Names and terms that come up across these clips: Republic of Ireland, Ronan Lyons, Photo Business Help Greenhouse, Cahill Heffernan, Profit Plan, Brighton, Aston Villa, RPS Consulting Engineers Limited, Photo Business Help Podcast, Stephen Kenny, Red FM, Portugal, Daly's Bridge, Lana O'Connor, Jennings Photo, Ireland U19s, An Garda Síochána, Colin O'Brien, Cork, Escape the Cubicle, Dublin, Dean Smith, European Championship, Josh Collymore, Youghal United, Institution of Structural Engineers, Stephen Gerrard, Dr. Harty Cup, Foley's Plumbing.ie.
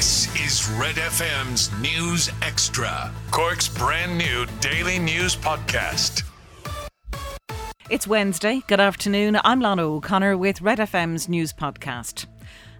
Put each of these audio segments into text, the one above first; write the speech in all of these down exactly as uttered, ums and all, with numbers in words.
This is Red F M's News Extra, Cork's brand new daily news podcast. It's Wednesday. Good afternoon. I'm Lana O'Connor with Red F M's News Podcast.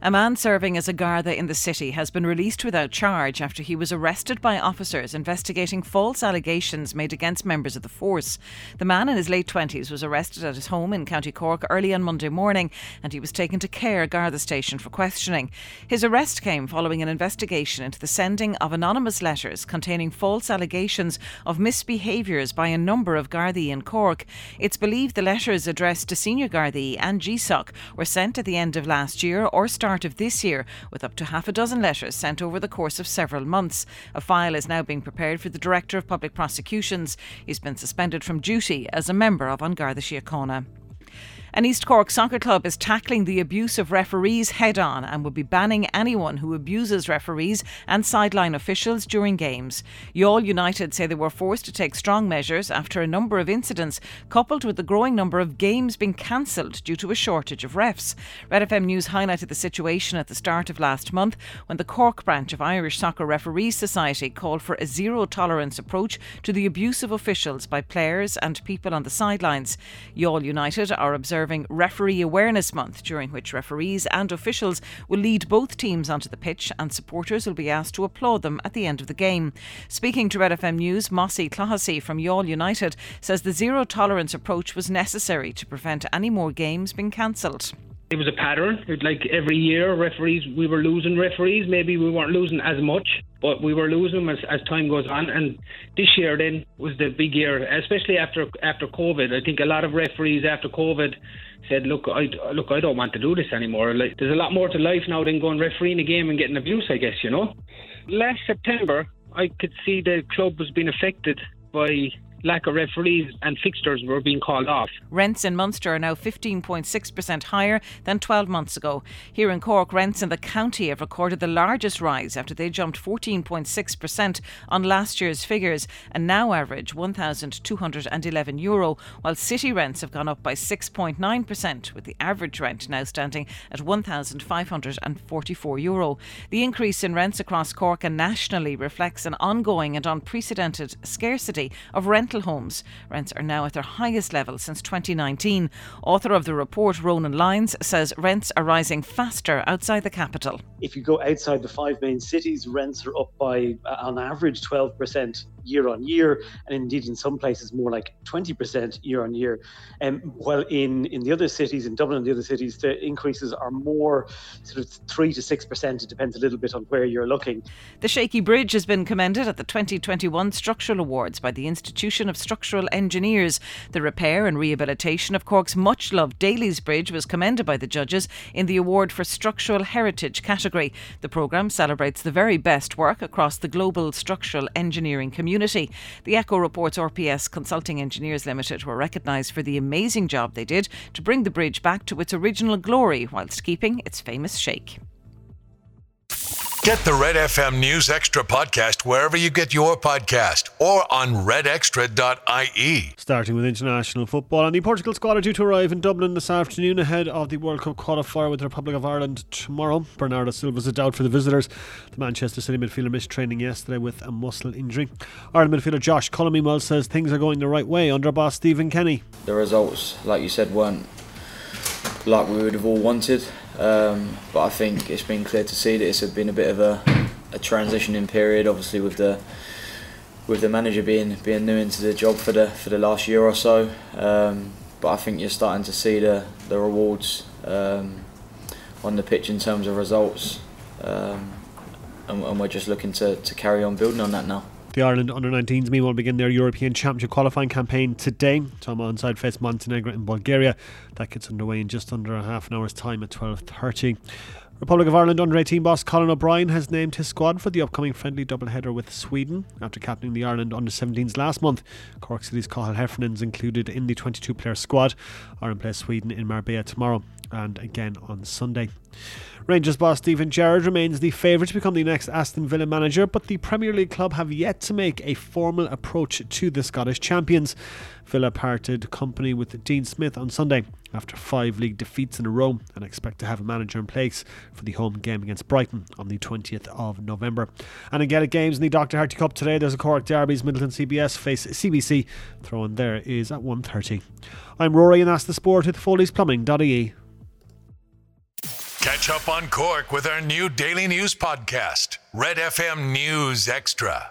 A man serving as a Garda in the city has been released without charge after he was arrested by officers investigating false allegations made against members of the force. The man in his late twenties was arrested at his home in County Cork early on Monday morning, and he was taken to Carr Garda station for questioning. His arrest came following an investigation into the sending of anonymous letters containing false allegations of misbehaviours by a number of Gardaí in Cork. It's believed the letters addressed to senior Gardaí and G S O C were sent at the end of last year or started of this year, with up to half a dozen letters sent over the course of several months. A file is now being prepared for the Director of Public Prosecutions. He's been suspended from duty as a member of An Garda Síochána. An East Cork soccer club is tackling the abuse of referees head-on and will be banning anyone who abuses referees and sideline officials during games. Youghal United say they were forced to take strong measures after a number of incidents, coupled with the growing number of games being cancelled due to a shortage of refs. Red F M News highlighted the situation at the start of last month when the Cork branch of Irish Soccer Referees Society called for a zero-tolerance approach to the abuse of officials by players and people on the sidelines. Youghal United are observing Observing Referee Awareness Month, during which referees and officials will lead both teams onto the pitch, and supporters will be asked to applaud them at the end of the game. Speaking to Red F M News, Mossy Clahasy from Youghal United says the zero-tolerance approach was necessary to prevent any more games being cancelled. It was a pattern. Like every year, referees, we were losing referees. Maybe we weren't losing as much, but we were losing them as, as time goes on. And this year then was the big year, especially after after COVID. I think a lot of referees after COVID said, look, I, look, I don't want to do this anymore. Like, there's a lot more to life now than going refereeing a game and getting abuse, I guess, you know. Last September, I could see the club was being affected by lack of referees, and fixtures were being called off. Rents in Munster are now fifteen point six percent higher than twelve months ago. Here in Cork, rents in the county have recorded the largest rise after they jumped fourteen point six percent on last year's figures and now average one thousand two hundred eleven euro, while city rents have gone up by six point nine percent, with the average rent now standing at one thousand five hundred forty-four euro. The increase in rents across Cork and nationally reflects an ongoing and unprecedented scarcity of rent homes. Rents are now at their highest level since twenty nineteen. Author of the report, Ronan Lyons, says rents are rising faster outside the capital. If you go outside the five main cities, rents are up by, uh, on average, twelve percent year on year, and indeed in some places more like twenty percent year on year. Um, while in, in the other cities, in Dublin and the other cities, the increases are more sort of three to six percent. It depends a little bit on where you're looking. The shaky bridge has been commended at the twenty twenty-one Structural Awards by the Institution of Structural Engineers. The repair and rehabilitation of Cork's much-loved Daly's Bridge was commended by the judges in the award for Structural Heritage category. The programme celebrates the very best work across the global structural engineering community. Unity. The Echo reports R P S Consulting Engineers Limited were recognised for the amazing job they did to bring the bridge back to its original glory whilst keeping its famous shake. Get the Red F M News Extra podcast wherever you get your podcast or on red extra dot I E. Starting with international football, and the Portugal squad are due to arrive in Dublin this afternoon ahead of the World Cup qualifier with the Republic of Ireland tomorrow. Bernardo Silva's a doubt for the visitors. The Manchester City midfielder missed training yesterday with a muscle injury. Ireland midfielder Josh Collymore says things are going the right way under boss Stephen Kenny. The results, like you said, weren't like we would have all wanted, um, but I think it's been clear to see that it's been a bit of a, a transitioning period. Obviously, with the with the manager being being new into the job for the for the last year or so, um, but I think you're starting to see the the rewards um, on the pitch in terms of results, um, and, and we're just looking to, to carry on building on that now. The Ireland under nineteens meanwhile begin their European Championship qualifying campaign today. Tom on side face Montenegro in Bulgaria. That gets underway in just under a half an hour's time at twelve thirty. Republic of Ireland under eighteen boss Colin O'Brien has named his squad for the upcoming friendly doubleheader with Sweden after captaining the Ireland under seventeens last month. Cork City's Cahill Heffernan is included in the twenty-two player squad. Ireland plays Sweden in Marbella tomorrow and again on Sunday. Rangers boss Stephen Gerrard remains the favourite to become the next Aston Villa manager, but the Premier League club have yet to make a formal approach to the Scottish champions. Villa parted company with Dean Smith on Sunday after five league defeats in a row and expect to have a manager in place for the home game against Brighton on the twentieth of November. And in Gaelic games in the Doctor Harty Cup today, there's a Cork derby's Middleton C B S face C B C. Throw in there is at one thirty. I'm Rory and that's the sport with Foley's Plumbing dot I E. Catch up on Cork with our new daily news podcast, Red F M News Extra.